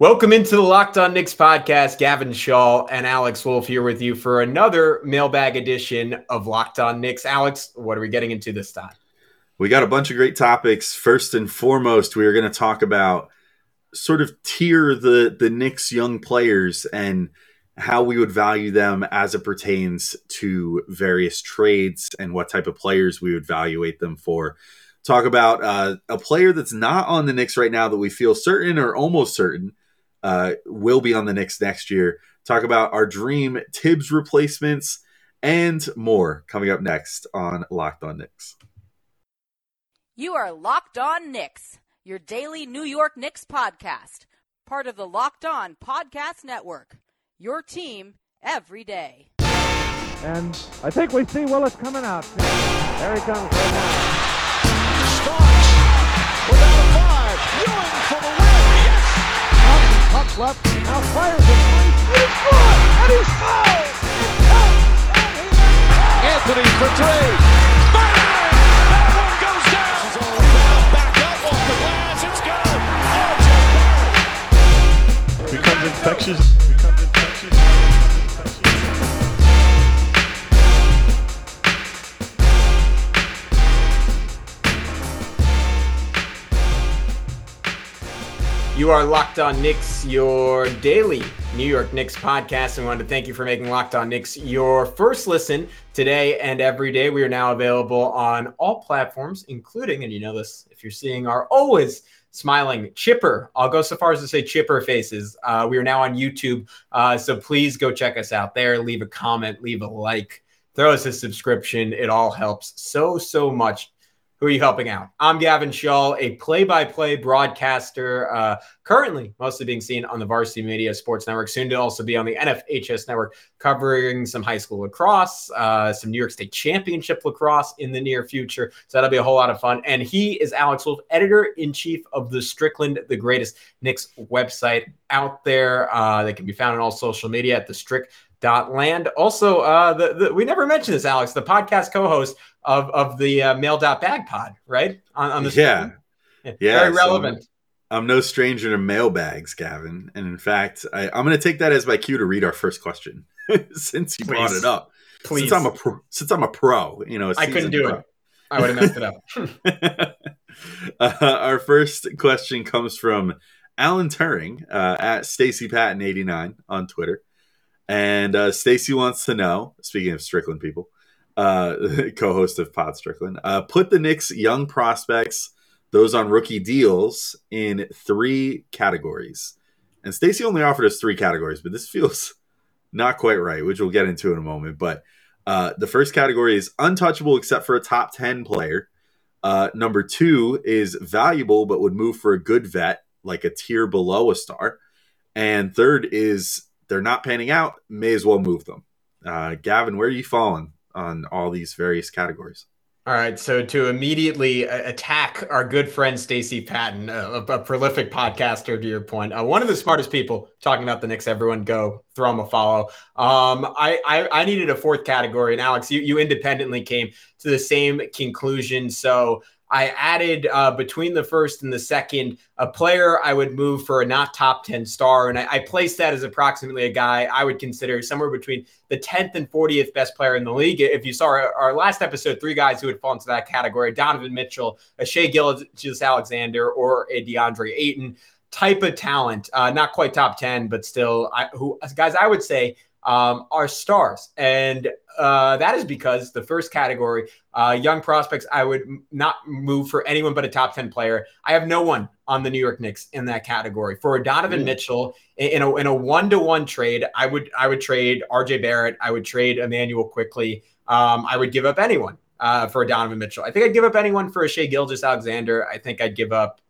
Welcome into the Locked on Knicks podcast. Gavin Shaw and Alex Wolf here with you for another mailbag edition of Locked on Knicks. Alex, what are we getting into this time? We got a bunch of great topics. First and foremost, we are going to talk about sort of tier the Knicks young players and how we would value them as it pertains to various trades and what type of players we would evaluate them for. Talk about a player that's not on the Knicks right now that we feel certain or almost certain will be on the Knicks next year. Talk about our dream Tibbs replacements and more coming up next on Locked on Knicks. You are Locked on Knicks, your daily New York Knicks podcast, part of the Locked on Podcast Network, your team every day. And I think we see Willis coming out. There he comes right now. Starks without a five. Ewing for the win. Yes! Pucks left. Now fires it. He's good. And he's fouled. Anthony for three. Fires! That one goes down. Back up off the glass. It's good. RJ Barrett. Becomes infectious. You are Locked on Knicks, your daily New York Knicks podcast. And we wanted to thank you for making Locked on Knicks your first listen today and every day. We are now available on all platforms, including, and you know this if you're seeing our always smiling, chipper. I'll go so far as to say chipper faces. We are now on YouTube. So please go check us out there. Leave a comment, leave a like, throw us a subscription. It all helps so much. Who are you helping out? I'm Gavin Shaw, a play-by-play broadcaster, currently mostly being seen on the Varsity Media Sports Network, soon to also be on the NFHS Network, covering some high school lacrosse, some New York State Championship lacrosse in the near future. So that'll be a whole lot of fun. And he is Alex Wolf, editor-in-chief of the Strickland, the greatest Knicks website out there. They can be found on all social media at thestrick.land. Also, we never mentioned this, Alex, the podcast co-host of the mail.bag pod, right? On the yeah. Very relevant. So I'm no stranger to mailbags, Gavin. And in fact, I'm going to take that as my cue to read our first question since you brought it up. Please. Since I'm a pro, you know, I couldn't do it. I would have messed it up. Our first question comes from Alan Turing at Stacy Patton 89 on Twitter. And Stacy wants to know, speaking of Strickland people, co-host of Pod Strickland, put the Knicks young prospects, those on rookie deals, in three categories. And Stacy only offered us three categories, but this feels not quite right, which we'll get into in a moment. But the first category is untouchable except for a top 10 player. Number two is valuable but would move for a good vet, like a tier below a star. And third is they're not panning out, may as well move them. Gavin, where are you falling on all these various categories? All right, so to immediately attack our good friend Stacy Patton, a prolific podcaster, to your point, one of the smartest people talking about the Knicks. Everyone go throw him a follow. I needed a fourth category, and Alex, you independently came to the same conclusion, so I added between the first and the second, a player I would move for a not top 10 star. And I placed that as approximately a guy I would consider somewhere between the 10th and 40th best player in the league. If you saw our last episode, three guys who would fall into that category: Donovan Mitchell, a Shea Gilgeous-Alexander, or a DeAndre Ayton type of talent. Not quite top 10, but still guys I would say are stars. And that is because the first category, young prospects, I would not move for anyone but a top 10 player. I have no one on the New York Knicks in that category. For Donovan Mitchell, in a 1-to-1 trade, I would trade RJ Barrett. I would trade Immanuel Quickley. I would give up anyone for a Donovan Mitchell. I think I'd give up anyone for a Shea Gilgeous-Alexander. I think I'd give up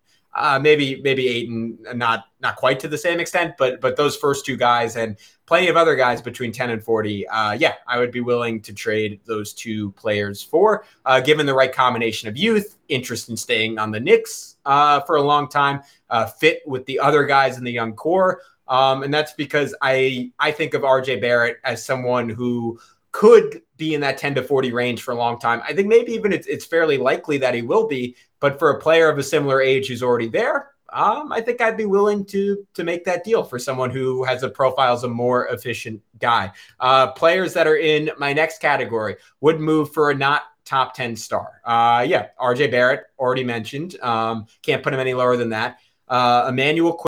maybe Ayton, not quite to the same extent, but those first two guys and plenty of other guys between 10 and 40. I would be willing to trade those two players for, given the right combination of youth, interest in staying on the Knicks for a long time, fit with the other guys in the young core. And that's because I think of RJ Barrett as someone who could be in that 10 to 40 range for a long time. I think maybe even it's fairly likely that he will be, but for a player of a similar age who's already there, I think I'd be willing to make that deal for someone who has a profile as a more efficient guy. Players that are in my next category would move for a not top 10 star. Yeah, RJ Barrett, already mentioned. Can't put him any lower than that. Immanuel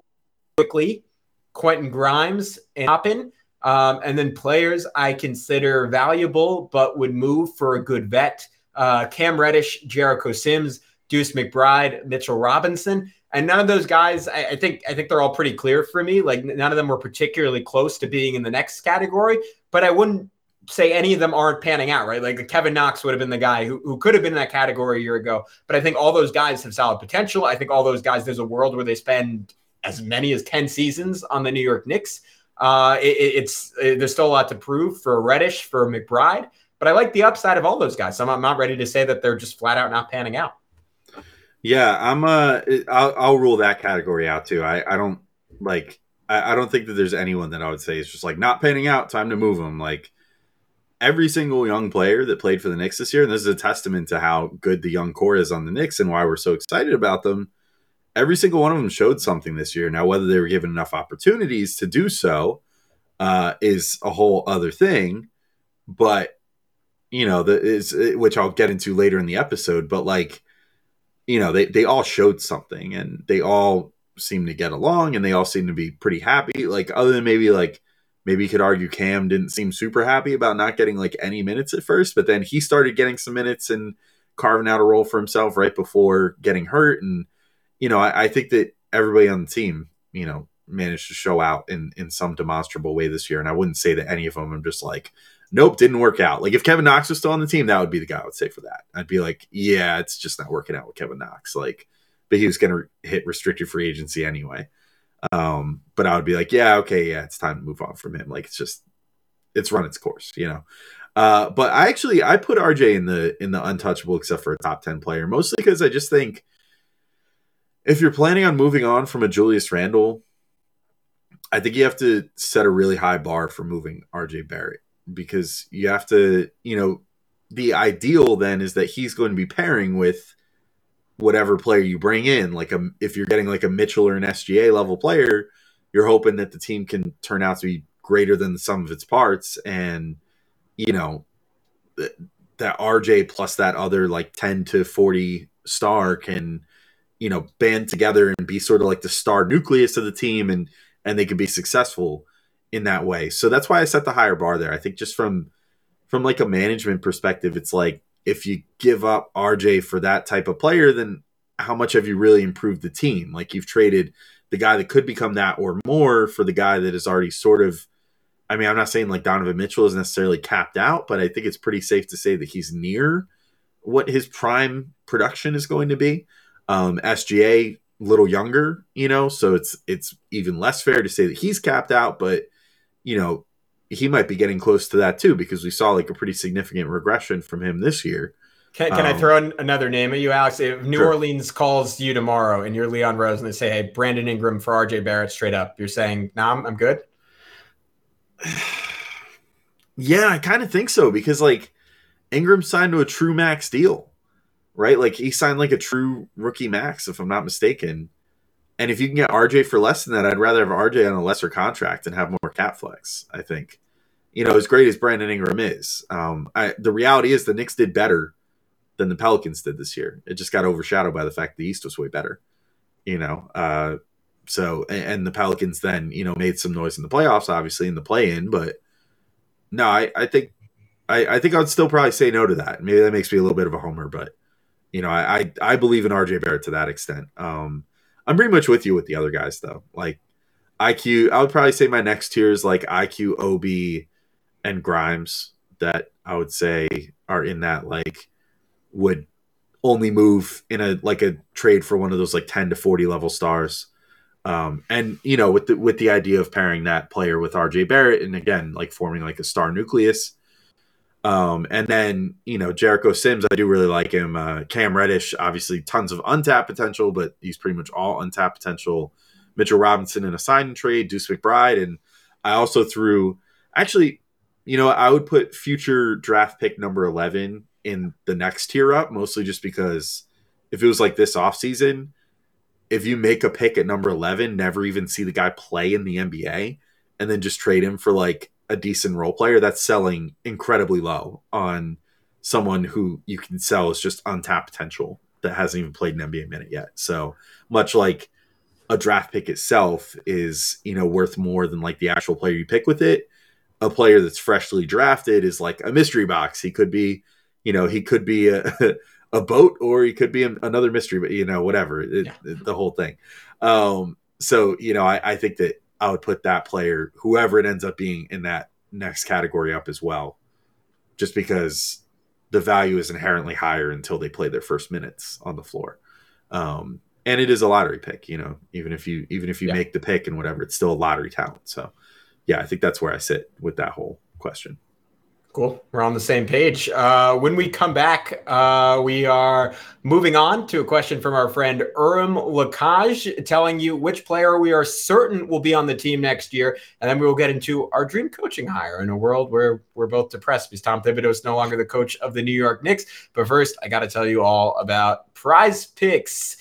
Quickley, Quentin Grimes, and Hoppin. And then players I consider valuable but would move for a good vet. Cam Reddish, Jericho Sims, Deuce McBride, Mitchell Robinson. And none of those guys, I think they're all pretty clear for me. Like, none of them were particularly close to being in the next category, but I wouldn't say any of them aren't panning out, right? Like, Kevin Knox would have been the guy who could have been in that category a year ago. But I think all those guys have solid potential. I think all those guys, there's a world where they spend as many as 10 seasons on the New York Knicks. There's still a lot to prove for Reddish, for McBride, but I like the upside of all those guys. So I'm not ready to say that they're just flat out not panning out. Yeah, I'll rule that category out too. I don't think that there's anyone that I would say is just like not panning out, time to move them. Like, every single young player that played for the Knicks this year, and this is a testament to how good the young core is on the Knicks and why we're so excited about them. Every single one of them showed something this year. Now, whether they were given enough opportunities to do so is a whole other thing. But, you know, which I'll get into later in the episode, but like, you know, they all showed something, and they all seem to get along, and they all seem to be pretty happy. Like, other than maybe you could argue Cam didn't seem super happy about not getting like any minutes at first, but then he started getting some minutes and carving out a role for himself right before getting hurt. And, you know, I think that everybody on the team, you know, managed to show out in some demonstrable way this year. And I wouldn't say that any of them, I'm just like, nope, didn't work out. Like, if Kevin Knox was still on the team, that would be the guy I would say for that. I'd be like, yeah, it's just not working out with Kevin Knox. Like, but he was going to hit restricted free agency anyway. But I would be like, yeah, okay, yeah, it's time to move on from him. Like, it's run its course, you know? But I put RJ in the untouchable, except for a top 10 player, mostly because I just think if you're planning on moving on from a Julius Randle, I think you have to set a really high bar for moving RJ Barrett. Because you have to, you know, the ideal then is that he's going to be pairing with whatever player you bring in. Like, if you're getting like a Mitchell or an SGA level player, you're hoping that the team can turn out to be greater than the sum of its parts. And, you know, that RJ plus that other like 10 to 40 star can, you know, band together and be sort of like the star nucleus of the team, and they can be successful in that way. So that's why I set the higher bar there. I think just from like a management perspective, it's like, if you give up RJ for that type of player, then how much have you really improved the team? Like, you've traded the guy that could become that or more for the guy that is already sort of, I mean, I'm not saying like Donovan Mitchell is necessarily capped out, but I think it's pretty safe to say that he's near what his prime production is going to be. SGA, a little younger, you know, so it's even less fair to say that he's capped out, but you know, he might be getting close to that too, because we saw like a pretty significant regression from him this year. Can I throw in another name at you, Alex? If New Orleans calls you tomorrow and you're Leon Rose and they say, hey, Brandon Ingram for RJ Barrett straight up, you're saying, nah, I'm good? Yeah, I kind of think so, because like Ingram signed to a true max deal, right? Like, he signed like a true rookie max, if I'm not mistaken. And if you can get RJ for less than that, I'd rather have RJ on a lesser contract and have more cap flex, I think. You know, as great as Brandon Ingram is, the reality is the Knicks did better than the Pelicans did this year. It just got overshadowed by the fact the East was way better, you know. So the Pelicans then, you know, made some noise in the playoffs, obviously, in the play-in. But no, I think I would still probably say no to that. Maybe that makes me a little bit of a homer, but, you know, I believe in RJ Barrett to that extent. I'm pretty much with you with the other guys, though. Like, IQ, I would probably say my next tier is like IQ, OB, and Grimes, that I would say are in that, like, would only move in a like a trade for one of those like 10 to 40 level stars. And, you know, with the idea of pairing that player with RJ Barrett and, again, like forming like a star nucleus. And then, you know, Jericho Sims, I do really like him. Cam Reddish, obviously tons of untapped potential, but he's pretty much all untapped potential. Mitchell Robinson in a sign and trade, Deuce McBride. And I also threw, actually, you know, I would put future draft pick number 11 in the next tier up, mostly just because if it was like this offseason, if you make a pick at number 11, never even see the guy play in the NBA, and then just trade him for like a decent role player, that's selling incredibly low on someone who you can sell as just untapped potential that hasn't even played an NBA minute yet. So much like a draft pick itself is, you know, worth more than like the actual player you pick with it. A player that's freshly drafted is like a mystery box. He could be, you know, he could be a boat, or he could be another mystery, but you know, whatever the whole thing. So, you know, I think that I would put that player, whoever it ends up being in that next category, up as well, just because the value is inherently higher until they play their first minutes on the floor. And it is a lottery pick, you know, even if you make the pick and whatever, it's still a lottery talent. So yeah, I think that's where I sit with that whole question. Cool. We're on the same page. When we come back, we are moving on to a question from our friend Urim Lakaj, telling you which player we are certain will be on the team next year. And then we will get into our dream coaching hire in a world where we're both depressed because Tom Thibodeau is no longer the coach of the New York Knicks. But first, I got to tell you all about Prize Picks.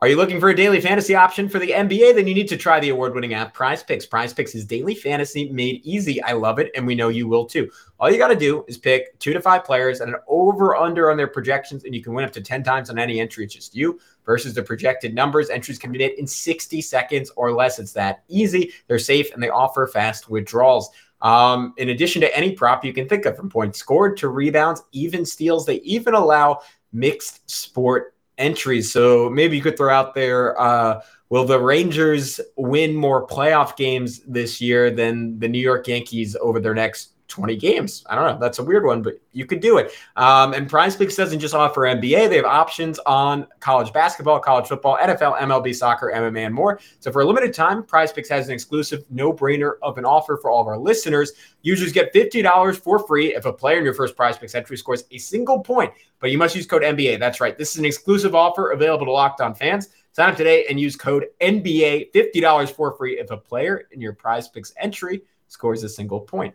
Are you looking for a daily fantasy option for the NBA? Then you need to try the award-winning app, PrizePicks. PrizePicks is daily fantasy made easy. I love it, and we know you will too. All you got to do is pick 2 to 5 players and an over-under on their projections, and you can win up to 10 times on any entry. It's just you versus the projected numbers. Entries can be made in 60 seconds or less. It's that easy. They're safe, and they offer fast withdrawals. In addition to any prop you can think of, from points scored to rebounds, even steals, they even allow mixed sport entries. So maybe you could throw out there, will the Rangers win more playoff games this year than the New York Yankees over their next 20 games? I don't know. That's a weird one, but you could do it. And PrizePicks doesn't just offer NBA. They have options on college basketball, college football, NFL, MLB, soccer, MMA, and more. So for a limited time, PrizePicks has an exclusive no-brainer of an offer for all of our listeners. Users get $50 for free if a player in your first PrizePicks entry scores a single point, but you must use code NBA. That's right. This is an exclusive offer available to Locked On fans. Sign up today and use code NBA, $50 for free if a player in your PrizePicks entry scores a single point.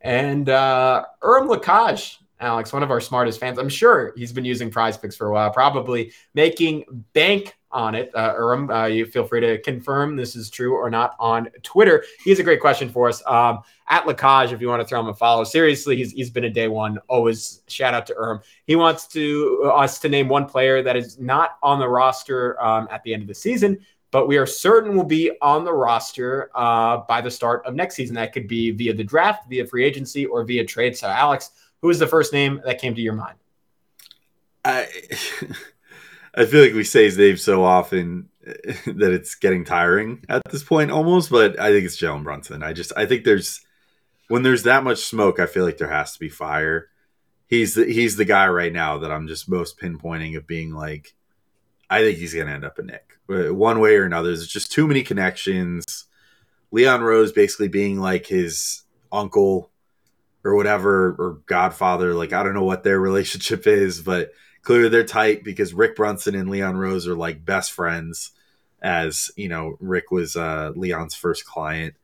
And Urim Lakaj, Alex, one of our smartest fans. I'm sure he's been using PrizePicks for a while, probably making bank on it. Urim, you feel free to confirm this is true or not on Twitter. He has a great question for us. At Lakaj, if you want to throw him a follow. Seriously, he's been a day one. Always shout out to Urim. He wants us to name one player that is not on the roster at the end of the season, but we are certain will be on the roster by the start of next season. That could be via the draft, via free agency, or via trade. So, Alex, who is the first name that came to your mind? I feel like we say his name so often that it's getting tiring at this point almost, but I think it's Jalen Brunson. I think when there's that much smoke, I feel like there has to be fire. He's the guy right now that I'm just most pinpointing of being like, I think he's going to end up a Knick one way or another. There's just too many connections. Leon Rose basically being like his uncle or whatever, or godfather. Like, I don't know what their relationship is, but clearly they're tight because Rick Brunson and Leon Rose are like best friends, as, you know, Rick was Leon's first client.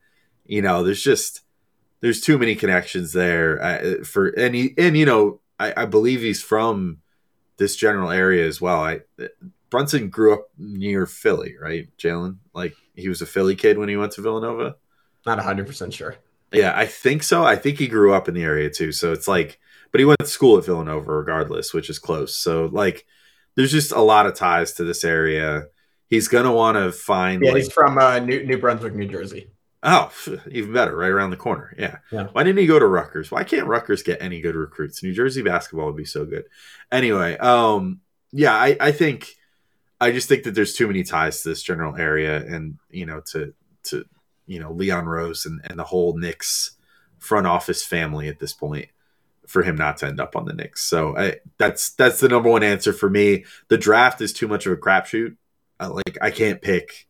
You know, there's too many connections there I believe he's from this general area as well. Brunson grew up near Philly, right, Jalen? Like, he was a Philly kid when he went to Villanova? Not 100% sure. Yeah, I think so. I think he grew up in the area too. So it's like, but he went to school at Villanova regardless, which is close. So, like, there's just a lot of ties to this area. He's going to want to find. Yeah, like, he's from New Brunswick, New Jersey. Oh, even better, right around the corner. Yeah. Why didn't he go to Rutgers? Why can't Rutgers get any good recruits? New Jersey basketball would be so good. Anyway, I just think that there's too many ties to this general area, and, you know, to Leon Rose and the whole Knicks front office family at this point for him not to end up on the Knicks. So that's the number one answer for me. The draft is too much of a crapshoot. Like, I can't pick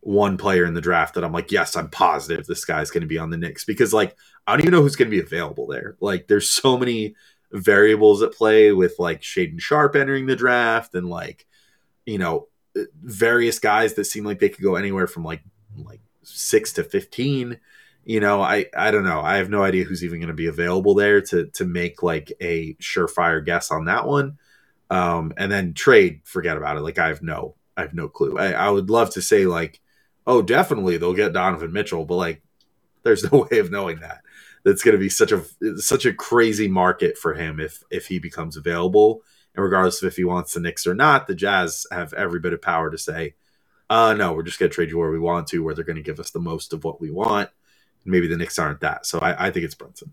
one player in the draft that I'm like, yes, I'm positive this guy's going to be on the Knicks, because, like, I don't even know who's going to be available there. Like, there's so many variables at play with, like, Shaedon Sharpe entering the draft and, like, you know, various guys that seem like they could go anywhere from like 6 to 15. You know, I don't know. I have no idea who's even going to be available there to make like a surefire guess on that one. And then trade, forget about it. Like, I have no clue. I would love to say like, oh, definitely they'll get Donovan Mitchell, but like, there's no way of knowing that. That's going to be such a crazy market for him if he becomes available. And regardless of if he wants the Knicks or not, the Jazz have every bit of power to say, no, we're just going to trade you where we want to, where they're going to give us the most of what we want. Maybe the Knicks aren't that. So I think it's Brunson.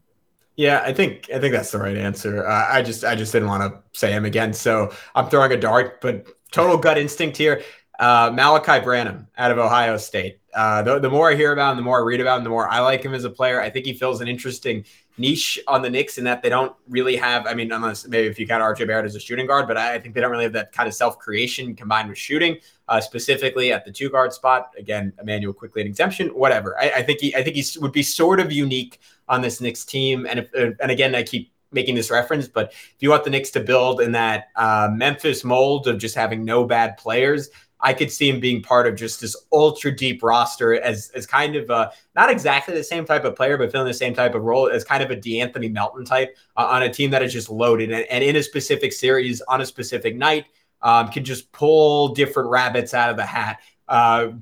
Yeah, I think that's the right answer. I just didn't want to say him again. So I'm throwing a dart, but total gut instinct here. Malachi Branham out of Ohio State. The more I hear about him, the more I read about him, the more I like him as a player. I think he fills an interesting niche on the Knicks in that they don't really have, I mean, unless maybe if you count RJ Barrett as a shooting guard, but I think they don't really have that kind of self-creation combined with shooting, specifically at the two guard spot. Again, Immanuel Quickley an exemption, whatever. I think he would be sort of unique on this Knicks team. And again, I keep making this reference, but if you want the Knicks to build in that Memphis mold of just having no bad players, I could see him being part of just this ultra deep roster as kind of a, not exactly the same type of player, but filling the same type of role as kind of a DeAnthony Melton type on a team that is just loaded and in a specific series on a specific night can just pull different rabbits out of the hat.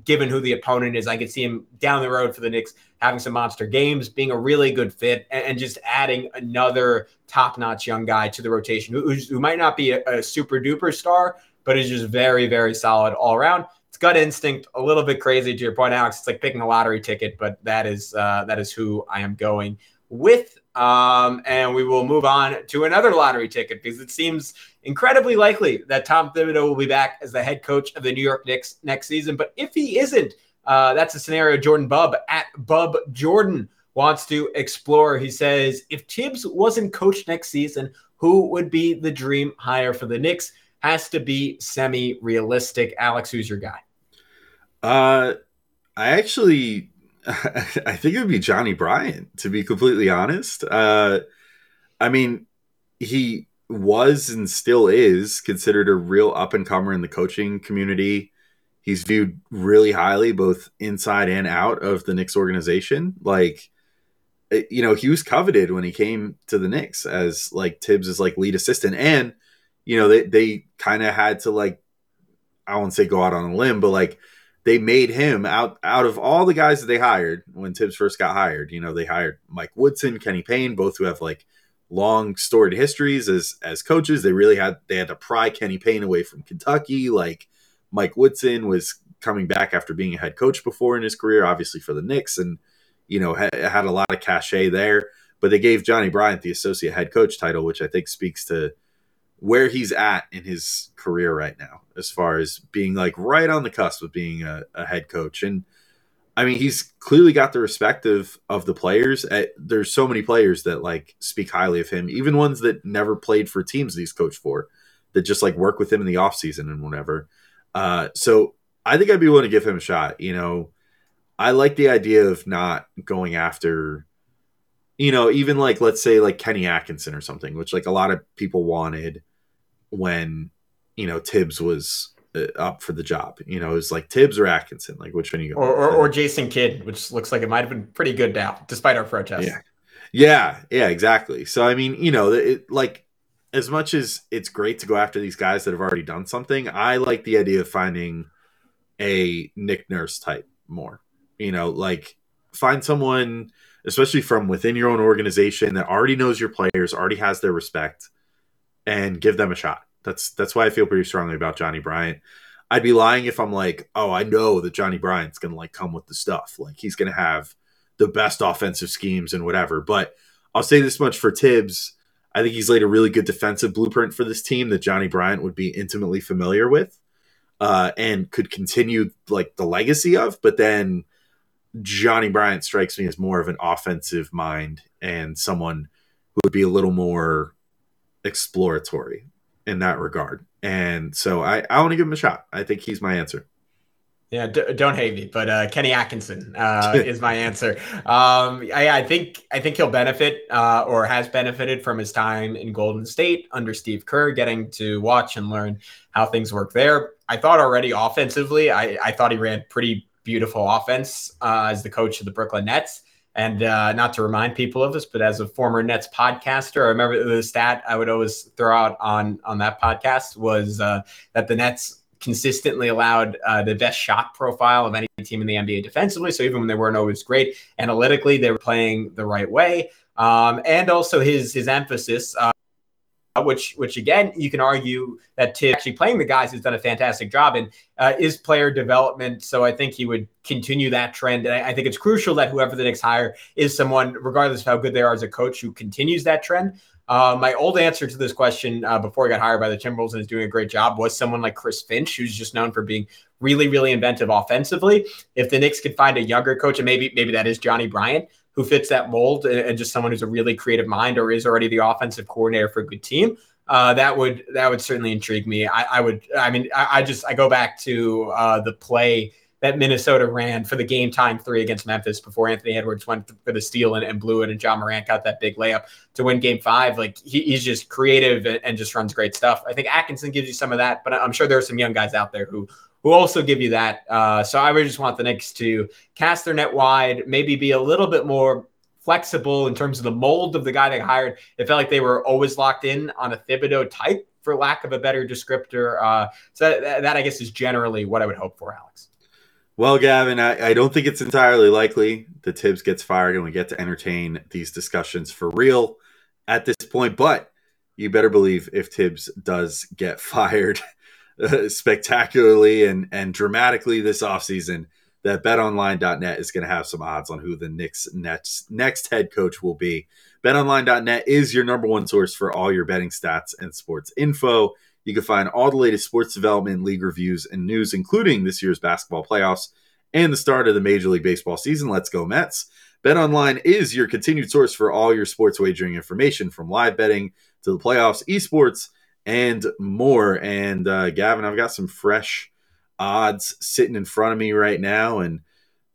Given who the opponent is, I could see him down the road for the Knicks having some monster games, being a really good fit, and just adding another top-notch young guy to the rotation who might not be a super-duper star, but is just very, very solid all around. It's gut instinct, a little bit crazy to your point, Alex. It's like picking a lottery ticket, but that is who I am going with. And we will move on to another lottery ticket because it seems incredibly likely that Tom Thibodeau will be back as the head coach of the New York Knicks next season. But if he isn't, that's a scenario Jordan Bubb at Bub Jordan wants to explore. He says, if Tibbs wasn't coached next season, who would be the dream hire for the Knicks? Has to be semi-realistic. Alex, who's your guy? I think it would be Johnny Bryant, to be completely honest. I mean, he was and still is considered a real up-and-comer in the coaching community. He's viewed really highly, both inside and out of the Knicks organization. Like, you know, he was coveted when he came to the Knicks as like Tibbs' like lead assistant, and you know, they kind of had to, like, I won't say go out on a limb, but, like, they made him out of all the guys that they hired when Tibbs first got hired. You know, they hired Mike Woodson, Kenny Payne, both who have, like, long storied histories as coaches. They had to pry Kenny Payne away from Kentucky. Like, Mike Woodson was coming back after being a head coach before in his career, obviously for the Knicks, and, you know, had a lot of cachet there. But they gave Johnny Bryant the associate head coach title, which I think speaks to where he's at in his career right now, as far as being like right on the cusp of being a head coach. And I mean, he's clearly got the respect of the players. There's so many players that like speak highly of him, even ones that never played for teams that he's coached for, that just like work with him in the off season and whatever. So I think I'd be willing to give him a shot. You know, I like the idea of not going after, you know, even like, let's say like Kenny Atkinson or something, which like a lot of people wanted when, you know, Tibbs was up for the job. You know, it was like Tibbs or Atkinson, like which one you go or Jason Kidd, which looks like it might have been pretty good now, despite our protests. Yeah, exactly. So I mean, you know, like as much as it's great to go after these guys that have already done something, I like the idea of finding a Nick Nurse type more. You know, like find someone, especially from within your own organization, that already knows your players, already has their respect, and give them a shot. That's why I feel pretty strongly about Johnny Bryant. I'd be lying if I'm like, oh, I know that Johnny Bryant's going to like come with the stuff. Like he's going to have the best offensive schemes and whatever. But I'll say this much for Tibbs. I think he's laid a really good defensive blueprint for this team that Johnny Bryant would be intimately familiar with and could continue like the legacy of. But then Johnny Bryant strikes me as more of an offensive mind and someone who would be a little more exploratory in that regard. And so I want to give him a shot. I think he's my answer. Yeah, don't hate me, but Kenny Atkinson is my answer. I think he'll benefit or has benefited from his time in Golden State under Steve Kerr, getting to watch and learn how things work there. I thought already offensively, I thought he ran pretty beautiful offense as the coach of the Brooklyn Nets. And not to remind people of this, but as a former Nets podcaster, I remember the stat I would always throw out on that podcast was that the Nets consistently allowed the best shot profile of any team in the NBA defensively. So even when they weren't always great analytically, they were playing the right way. And also his emphasis, which again, you can argue that Tibbs actually playing the guys has done a fantastic job in, is player development. So I think he would continue that trend. And I think it's crucial that whoever the Knicks hire is someone, regardless of how good they are as a coach, who continues that trend. My old answer to this question before he got hired by the Timberwolves and is doing a great job was someone like Chris Finch, who's just known for being really, really inventive offensively. If the Knicks could find a younger coach, and maybe that is Johnny Bryant, who fits that mold and just someone who's a really creative mind or is already the offensive coordinator for a good team, that would certainly intrigue me. I go back to the play that Minnesota ran for the game time three against Memphis before Anthony Edwards went for the steal and blew it, and Ja Morant got that big layup to win game five. Like he's just creative and just runs great stuff. I think Atkinson gives you some of that, but I'm sure there are some young guys out there who also give you that. So I would just want the Knicks to cast their net wide, maybe be a little bit more flexible in terms of the mold of the guy they hired. It felt like they were always locked in on a Thibodeau type, for lack of a better descriptor. So that I guess is generally what I would hope for, Alex. Well, Gavin, I don't think it's entirely likely that Tibbs gets fired and we get to entertain these discussions for real at this point. But you better believe if Tibbs does get fired spectacularly and dramatically this offseason, that betonline.net is going to have some odds on who the Knicks' next head coach will be. Betonline.net is your number one source for all your betting stats and sports info. You can find all the latest sports development, league reviews, and news, including this year's basketball playoffs and the start of the Major League Baseball season. Let's go Mets. BetOnline is your continued source for all your sports wagering information, from live betting to the playoffs, esports, and more. And Gavin, I've got some fresh odds sitting in front of me right now, and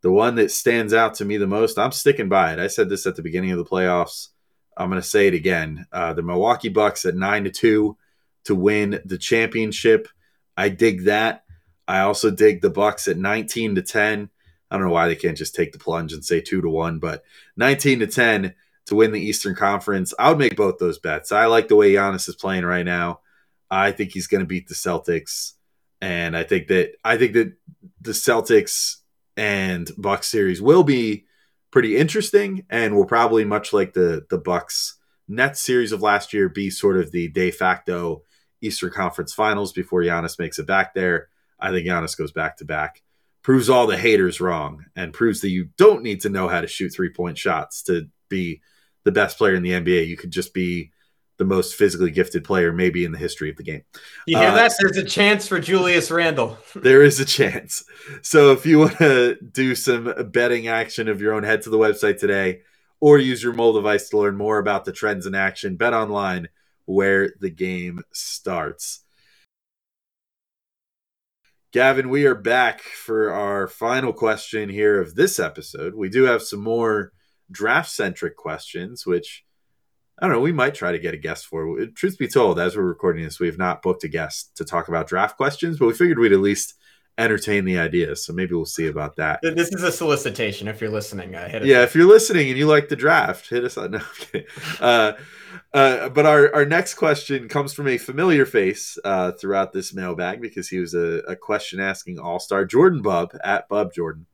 the one that stands out to me the most, I'm sticking by it. I said this at the beginning of the playoffs. I'm going to say it again. The Milwaukee Bucks at 9-2 to win the championship. I dig that. I also dig the Bucks at 19-10. I don't know why they can't just take the plunge and say 2-1, but 19-10 to win the Eastern Conference. I would make both those bets. I like the way Giannis is playing right now. I think he's going to beat the Celtics, and I think that the Celtics and Bucks series will be pretty interesting, and will probably, much like the Bucks Nets series of last year, be sort of the de facto Eastern Conference Finals before Giannis makes it back there. I think Giannis goes back-to-back, proves all the haters wrong, and proves that you don't need to know how to shoot three-point shots to be the best player in the NBA. You could just be the most physically gifted player maybe in the history of the game. You hear that? There's a chance for Julius Randle. There is a chance. So if you want to do some betting action of your own, head to the website today or use your mobile device to learn more about the trends in action. Bet online, where the game starts. Gavin, we are back for our final question here of this episode. We do have some more draft-centric questions, which, I don't know, we might try to get a guest for. Truth be told, as we're recording this, we have not booked a guest to talk about draft questions, but we figured we'd at least entertain the idea. So maybe we'll see about that. This is a solicitation. If you're listening, hit us. Yeah, if you're listening and you like the draft, hit us up. No, I'm kidding. But our next question comes from a familiar face throughout this mailbag, because he was a question asking all-star. Jordan Bubb at Bub Jordan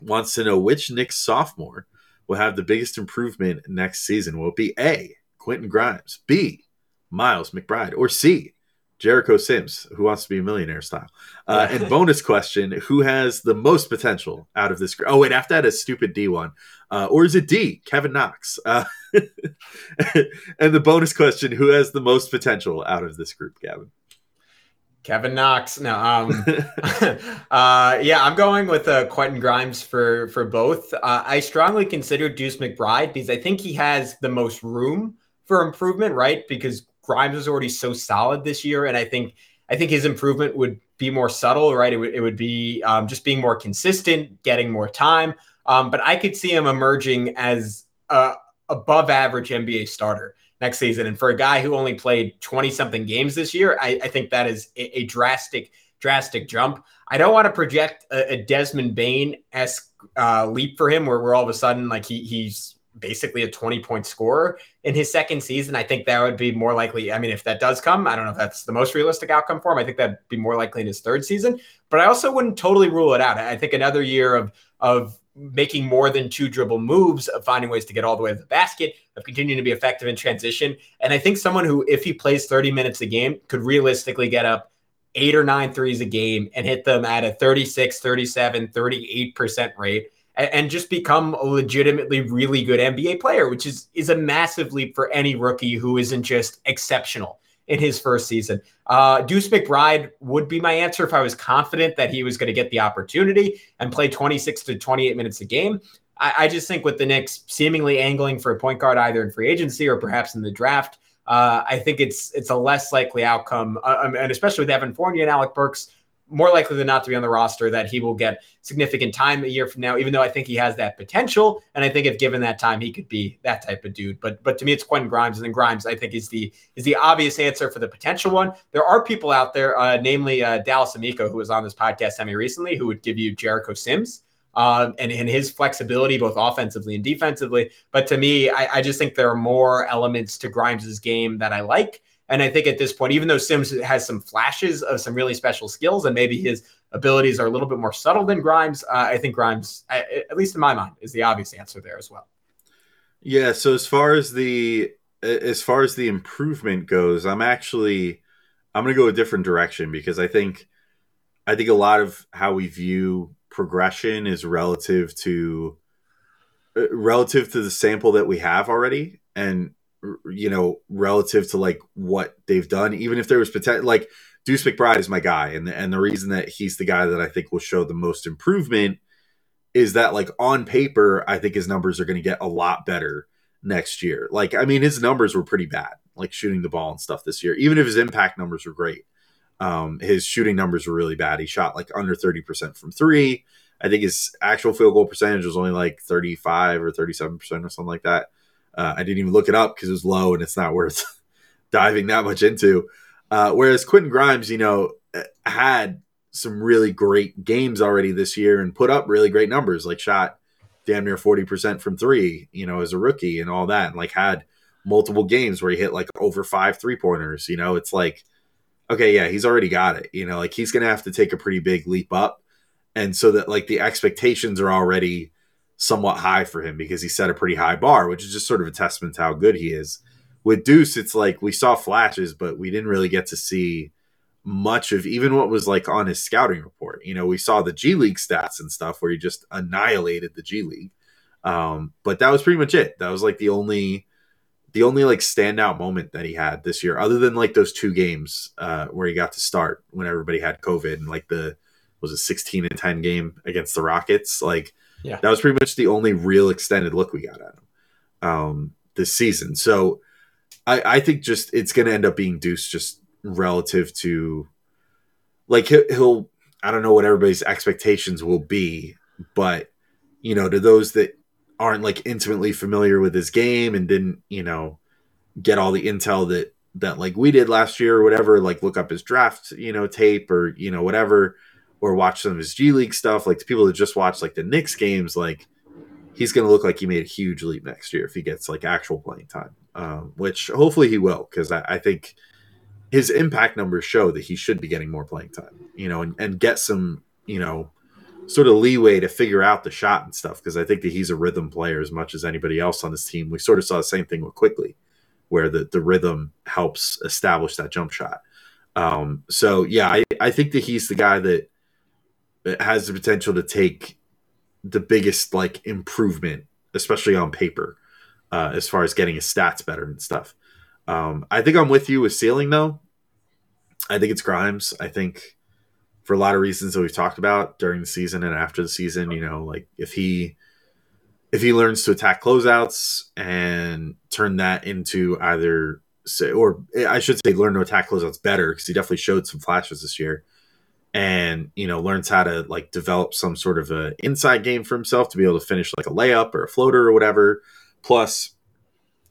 wants to know which Knicks sophomore will have the biggest improvement next season. Will it be A, Quentin Grimes, B, Miles McBride, or C, Jericho Sims, Who Wants to Be a Millionaire style? And bonus question, who has the most potential out of this group? Oh, wait, after that, a stupid D one. Or is it D, Kevin Knox? And the bonus question, who has the most potential out of this group, Gavin? Kevin Knox. No. Yeah, I'm going with Quentin Grimes for both. I strongly consider Deuce McBride because I think he has the most room for improvement, right? Because Grimes was already so solid this year, and I think his improvement would be more subtle, right? It would be just being more consistent, getting more time. But I could see him emerging as an above-average NBA starter next season. And for a guy who only played 20-something games this year, I think that is a drastic jump. I don't want to project a Desmond Bane-esque leap for him, where we're all of a sudden like he's basically a 20-point scorer in his second season. I think that would be more likely. I mean, if that does come, I don't know if that's the most realistic outcome for him. I think that'd be more likely in his third season, but I also wouldn't totally rule it out. I think another year of making more than two dribble moves, of finding ways to get all the way to the basket, of continuing to be effective in transition. And I think someone who, if he plays 30 minutes a game, could realistically get up 8 or 9 threes a game and hit them at a 36, 37, 38% rate and just become a legitimately really good NBA player, which is a massive leap for any rookie who isn't just exceptional in his first season. Deuce McBride would be my answer if I was confident that he was going to get the opportunity and play 26 to 28 minutes a game. I just think with the Knicks seemingly angling for a point guard either in free agency or perhaps in the draft, I think it's a less likely outcome, and especially with Evan Fournier and Alec Burks, more likely than not to be on the roster, that he will get significant time a year from now, even though I think he has that potential. And I think if given that time, he could be that type of dude. But to me, it's Quentin Grimes. And then Grimes, I think, is the obvious answer for the potential one. There are people out there, namely Dallas Amico, who was on this podcast semi-recently, who would give you Jericho Sims and his flexibility, both offensively and defensively. But to me, I just think there are more elements to Grimes's game that I like. And I think at this point, even though Sims has some flashes of some really special skills and maybe his abilities are a little bit more subtle than Grimes, I think Grimes, at least in my mind, is the obvious answer there as well. Yeah. So as far as the improvement goes, I'm going to go a different direction, because I think a lot of how we view progression is relative to the sample that we have already. And, you know, relative to like what they've done, even if there was potential, like Deuce McBride is my guy. And the reason that he's the guy that I think will show the most improvement is that, like, on paper, I think his numbers are going to get a lot better next year. Like, I mean, his numbers were pretty bad, like shooting the ball and stuff this year, even if his impact numbers were great. His shooting numbers were really bad. He shot like under 30% from three. I think his actual field goal percentage was only like 35 or 37% or something like that. I didn't even look it up because it was low and it's not worth diving that much into. Whereas Quentin Grimes, you know, had some really great games already this year and put up really great numbers, like shot damn near 40% from three, you know, as a rookie and all that, and like had multiple games where he hit like over 5 3-pointers, you know, it's like, okay, yeah, he's already got it, you know, like he's going to have to take a pretty big leap up. And so that, like, the expectations are already somewhat high for him because he set a pretty high bar, which is just sort of a testament to how good he is. With Deuce, it's like we saw flashes, but we didn't really get to see much of even what was like on his scouting report. You know, we saw the G League stats and stuff where he just annihilated the G League. But that was pretty much it. That was like the only like standout moment that he had this year, other than like those 2 games where he got to start when everybody had COVID, and like was a 16-10 game against the Rockets. Like, yeah. That was pretty much the only real extended look we got at him this season. So I think just it's going to end up being Deuce, just relative to, like, he'll I don't know what everybody's expectations will be, but, you know, to those that aren't like intimately familiar with his game and didn't, you know, get all the intel that like we did last year or whatever, like look up his draft, you know, tape or, you know, whatever, or watch some of his G League stuff, like to people that just watch like the Knicks games, like he's going to look like he made a huge leap next year if he gets like actual playing time, which hopefully he will, because I think his impact numbers show that he should be getting more playing time, you know, and get some, you know, sort of leeway to figure out the shot and stuff, because I think that he's a rhythm player as much as anybody else on this team. We sort of saw the same thing with Quickley, where the rhythm helps establish that jump shot. So, yeah, I think that he's the guy that has the potential to take the biggest like improvement, especially on paper, as far as getting his stats better and stuff. I think I'm with you with ceiling, though. I think it's Grimes. I think for a lot of reasons that we've talked about during the season and after the season, you know, like if he learns to attack closeouts and turn that into either say, or I should say learn to attack closeouts better, because he definitely showed some flashes this year. And, you know, learns how to like develop some sort of a inside game for himself to be able to finish like a layup or a floater or whatever. Plus,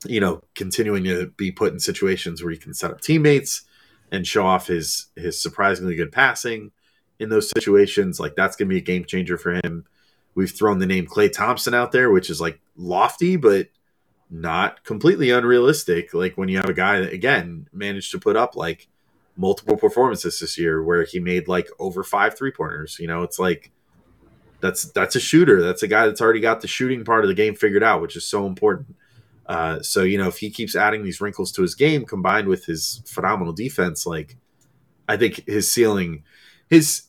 you know, continuing to be put in situations where he can set up teammates and show off his surprisingly good passing in those situations, like that's going to be a game changer for him. We've thrown the name Klay Thompson out there, which is like lofty, but not completely unrealistic. Like when you have a guy that, again, managed to put up like multiple performances this year where he made like over 5 3-pointers, you know, it's like, that's a shooter. That's a guy that's already got the shooting part of the game figured out, which is so important. So, you know, if he keeps adding these wrinkles to his game combined with his phenomenal defense, like I think his ceiling, his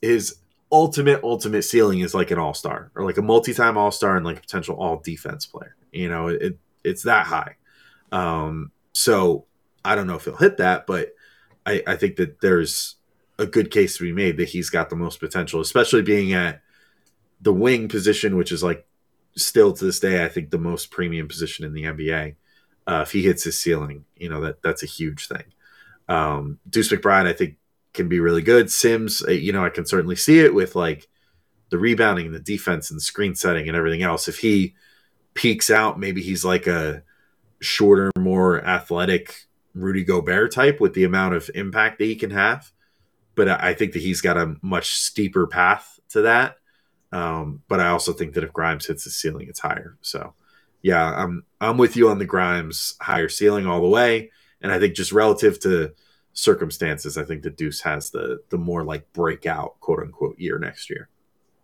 ultimate ceiling is like an all-star or like a multi-time all-star and like a potential all-defense player. You know, it's that high. So I don't know if he'll hit that, but I think that there's a good case to be made that he's got the most potential, especially being at the wing position, which is like still to this day, I think the most premium position in the NBA. If he hits his ceiling, you know, that's a huge thing. Deuce McBride, I think, can be really good. Sims, you know, I can certainly see it with like the rebounding, the defense and screen setting and everything else. If he peaks out, maybe he's like a shorter, more athletic Rudy Gobert type with the amount of impact that he can have. But I think that he's got a much steeper path to that. But I also think that if Grimes hits the ceiling, it's higher. So, yeah, I'm with you on the Grimes higher ceiling all the way. And I think just relative to circumstances, I think that Deuce has the more like breakout, quote unquote, year next year.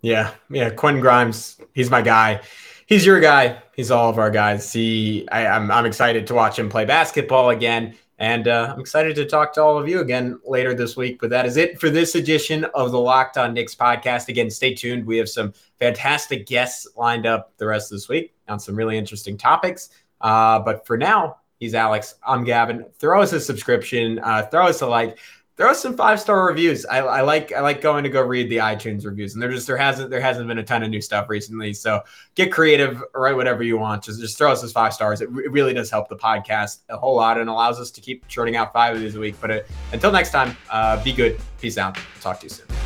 Yeah. Quentin Grimes, he's my guy. He's your guy. He's all of our guys. I'm excited to watch him play basketball again. And I'm excited to talk to all of you again later this week. But that is it for this edition of the Locked on Knicks podcast. Again, stay tuned. We have some fantastic guests lined up the rest of this week on some really interesting topics. But for now, he's Alex. I'm Gavin. Throw us a subscription. Throw us a like. Throw us some 5-star reviews. I like going to go read the iTunes reviews. And there hasn't been a ton of new stuff recently. So get creative, write whatever you want. Just throw us those 5 stars. It really does help the podcast a whole lot and allows us to keep churning out 5 of these a week. But until next time, be good. Peace out. Talk to you soon.